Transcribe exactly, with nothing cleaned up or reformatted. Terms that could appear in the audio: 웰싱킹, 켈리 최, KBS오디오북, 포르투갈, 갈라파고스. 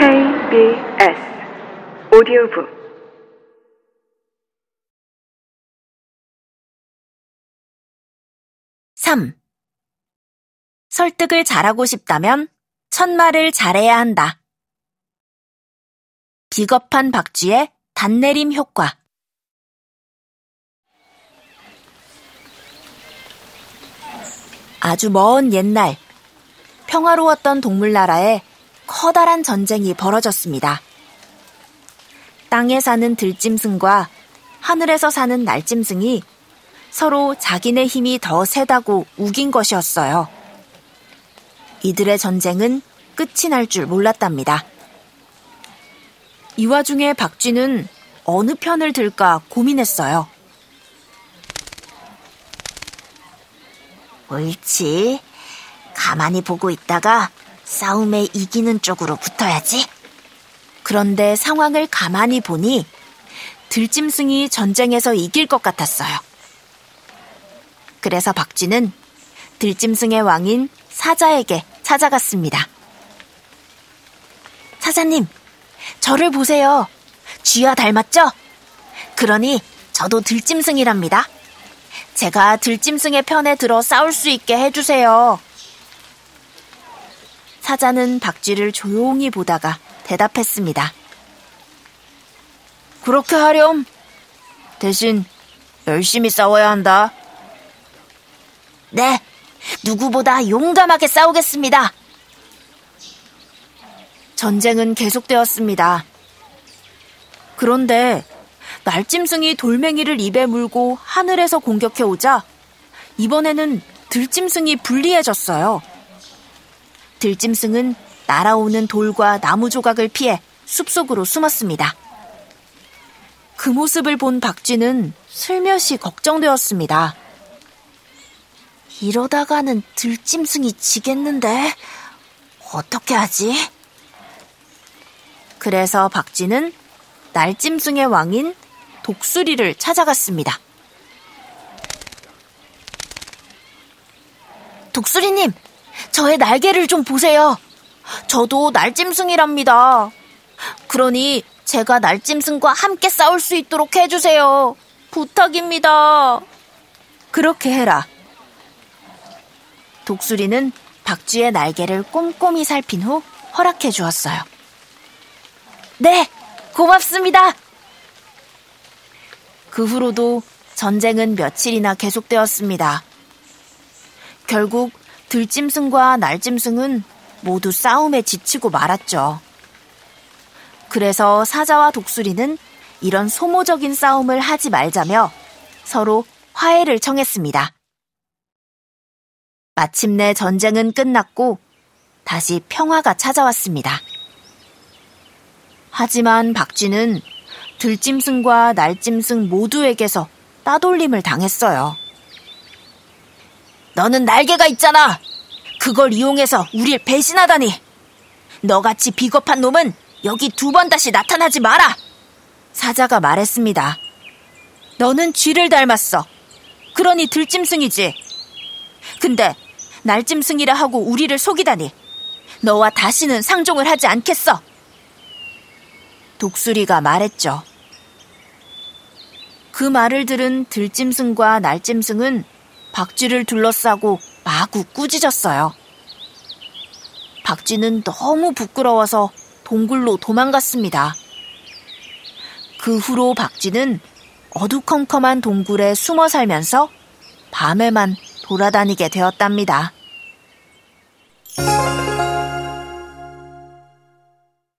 케이비에스 오디오북 삼. 설득을 잘하고 싶다면 첫 말을 잘해야 한다. 비겁한 박쥐의 단내림 효과. 아주 먼 옛날, 평화로웠던 동물나라에 커다란 전쟁이 벌어졌습니다. 땅에 사는 들짐승과 하늘에서 사는 날짐승이 서로 자기네 힘이 더 세다고 우긴 것이었어요. 이들의 전쟁은 끝이 날 줄 몰랐답니다. 이 와중에 박쥐는 어느 편을 들까 고민했어요. 옳지. 가만히 보고 있다가 싸움에 이기는 쪽으로 붙어야지. 그런데 상황을 가만히 보니 들짐승이 전쟁에서 이길 것 같았어요. 그래서 박쥐는 들짐승의 왕인 사자에게 찾아갔습니다. 사자님, 저를 보세요. 쥐와 닮았죠? 그러니 저도 들짐승이랍니다. 제가 들짐승의 편에 들어 싸울 수 있게 해주세요. 사자는 박쥐를 조용히 보다가 대답했습니다. 그렇게 하렴. 대신 열심히 싸워야 한다. 네, 누구보다 용감하게 싸우겠습니다. 전쟁은 계속되었습니다. 그런데 날짐승이 돌멩이를 입에 물고 하늘에서 공격해오자 이번에는 들짐승이 불리해졌어요. 들짐승은 날아오는 돌과 나무 조각을 피해 숲속으로 숨었습니다. 그 모습을 본 박쥐는 슬며시 걱정되었습니다. 이러다가는 들짐승이 지겠는데 어떻게 하지? 그래서 박쥐는 날짐승의 왕인 독수리를 찾아갔습니다. 독수리님, 저의 날개를 좀 보세요. 저도 날짐승이랍니다. 그러니 제가 날짐승과 함께 싸울 수 있도록 해주세요. 부탁입니다. 그렇게 해라. 독수리는 박쥐의 날개를 꼼꼼히 살핀 후 허락해 주었어요. 네, 고맙습니다. 그 후로도 전쟁은 며칠이나 계속되었습니다. 결국 들짐승과 날짐승은 모두 싸움에 지치고 말았죠. 그래서 사자와 독수리는 이런 소모적인 싸움을 하지 말자며 서로 화해를 청했습니다. 마침내 전쟁은 끝났고 다시 평화가 찾아왔습니다. 하지만 박쥐는 들짐승과 날짐승 모두에게서 따돌림을 당했어요. 너는 날개가 있잖아. 그걸 이용해서 우릴 배신하다니. 너같이 비겁한 놈은 여기 두 번 다시 나타나지 마라. 사자가 말했습니다. 너는 쥐를 닮았어. 그러니 들짐승이지. 근데 날짐승이라 하고 우리를 속이다니. 너와 다시는 상종을 하지 않겠어. 독수리가 말했죠. 그 말을 들은 들짐승과 날짐승은 박쥐를 둘러싸고 마구 꾸짖었어요. 박쥐는 너무 부끄러워서 동굴로 도망갔습니다. 그 후로 박쥐는 어두컴컴한 동굴에 숨어 살면서 밤에만 돌아다니게 되었답니다.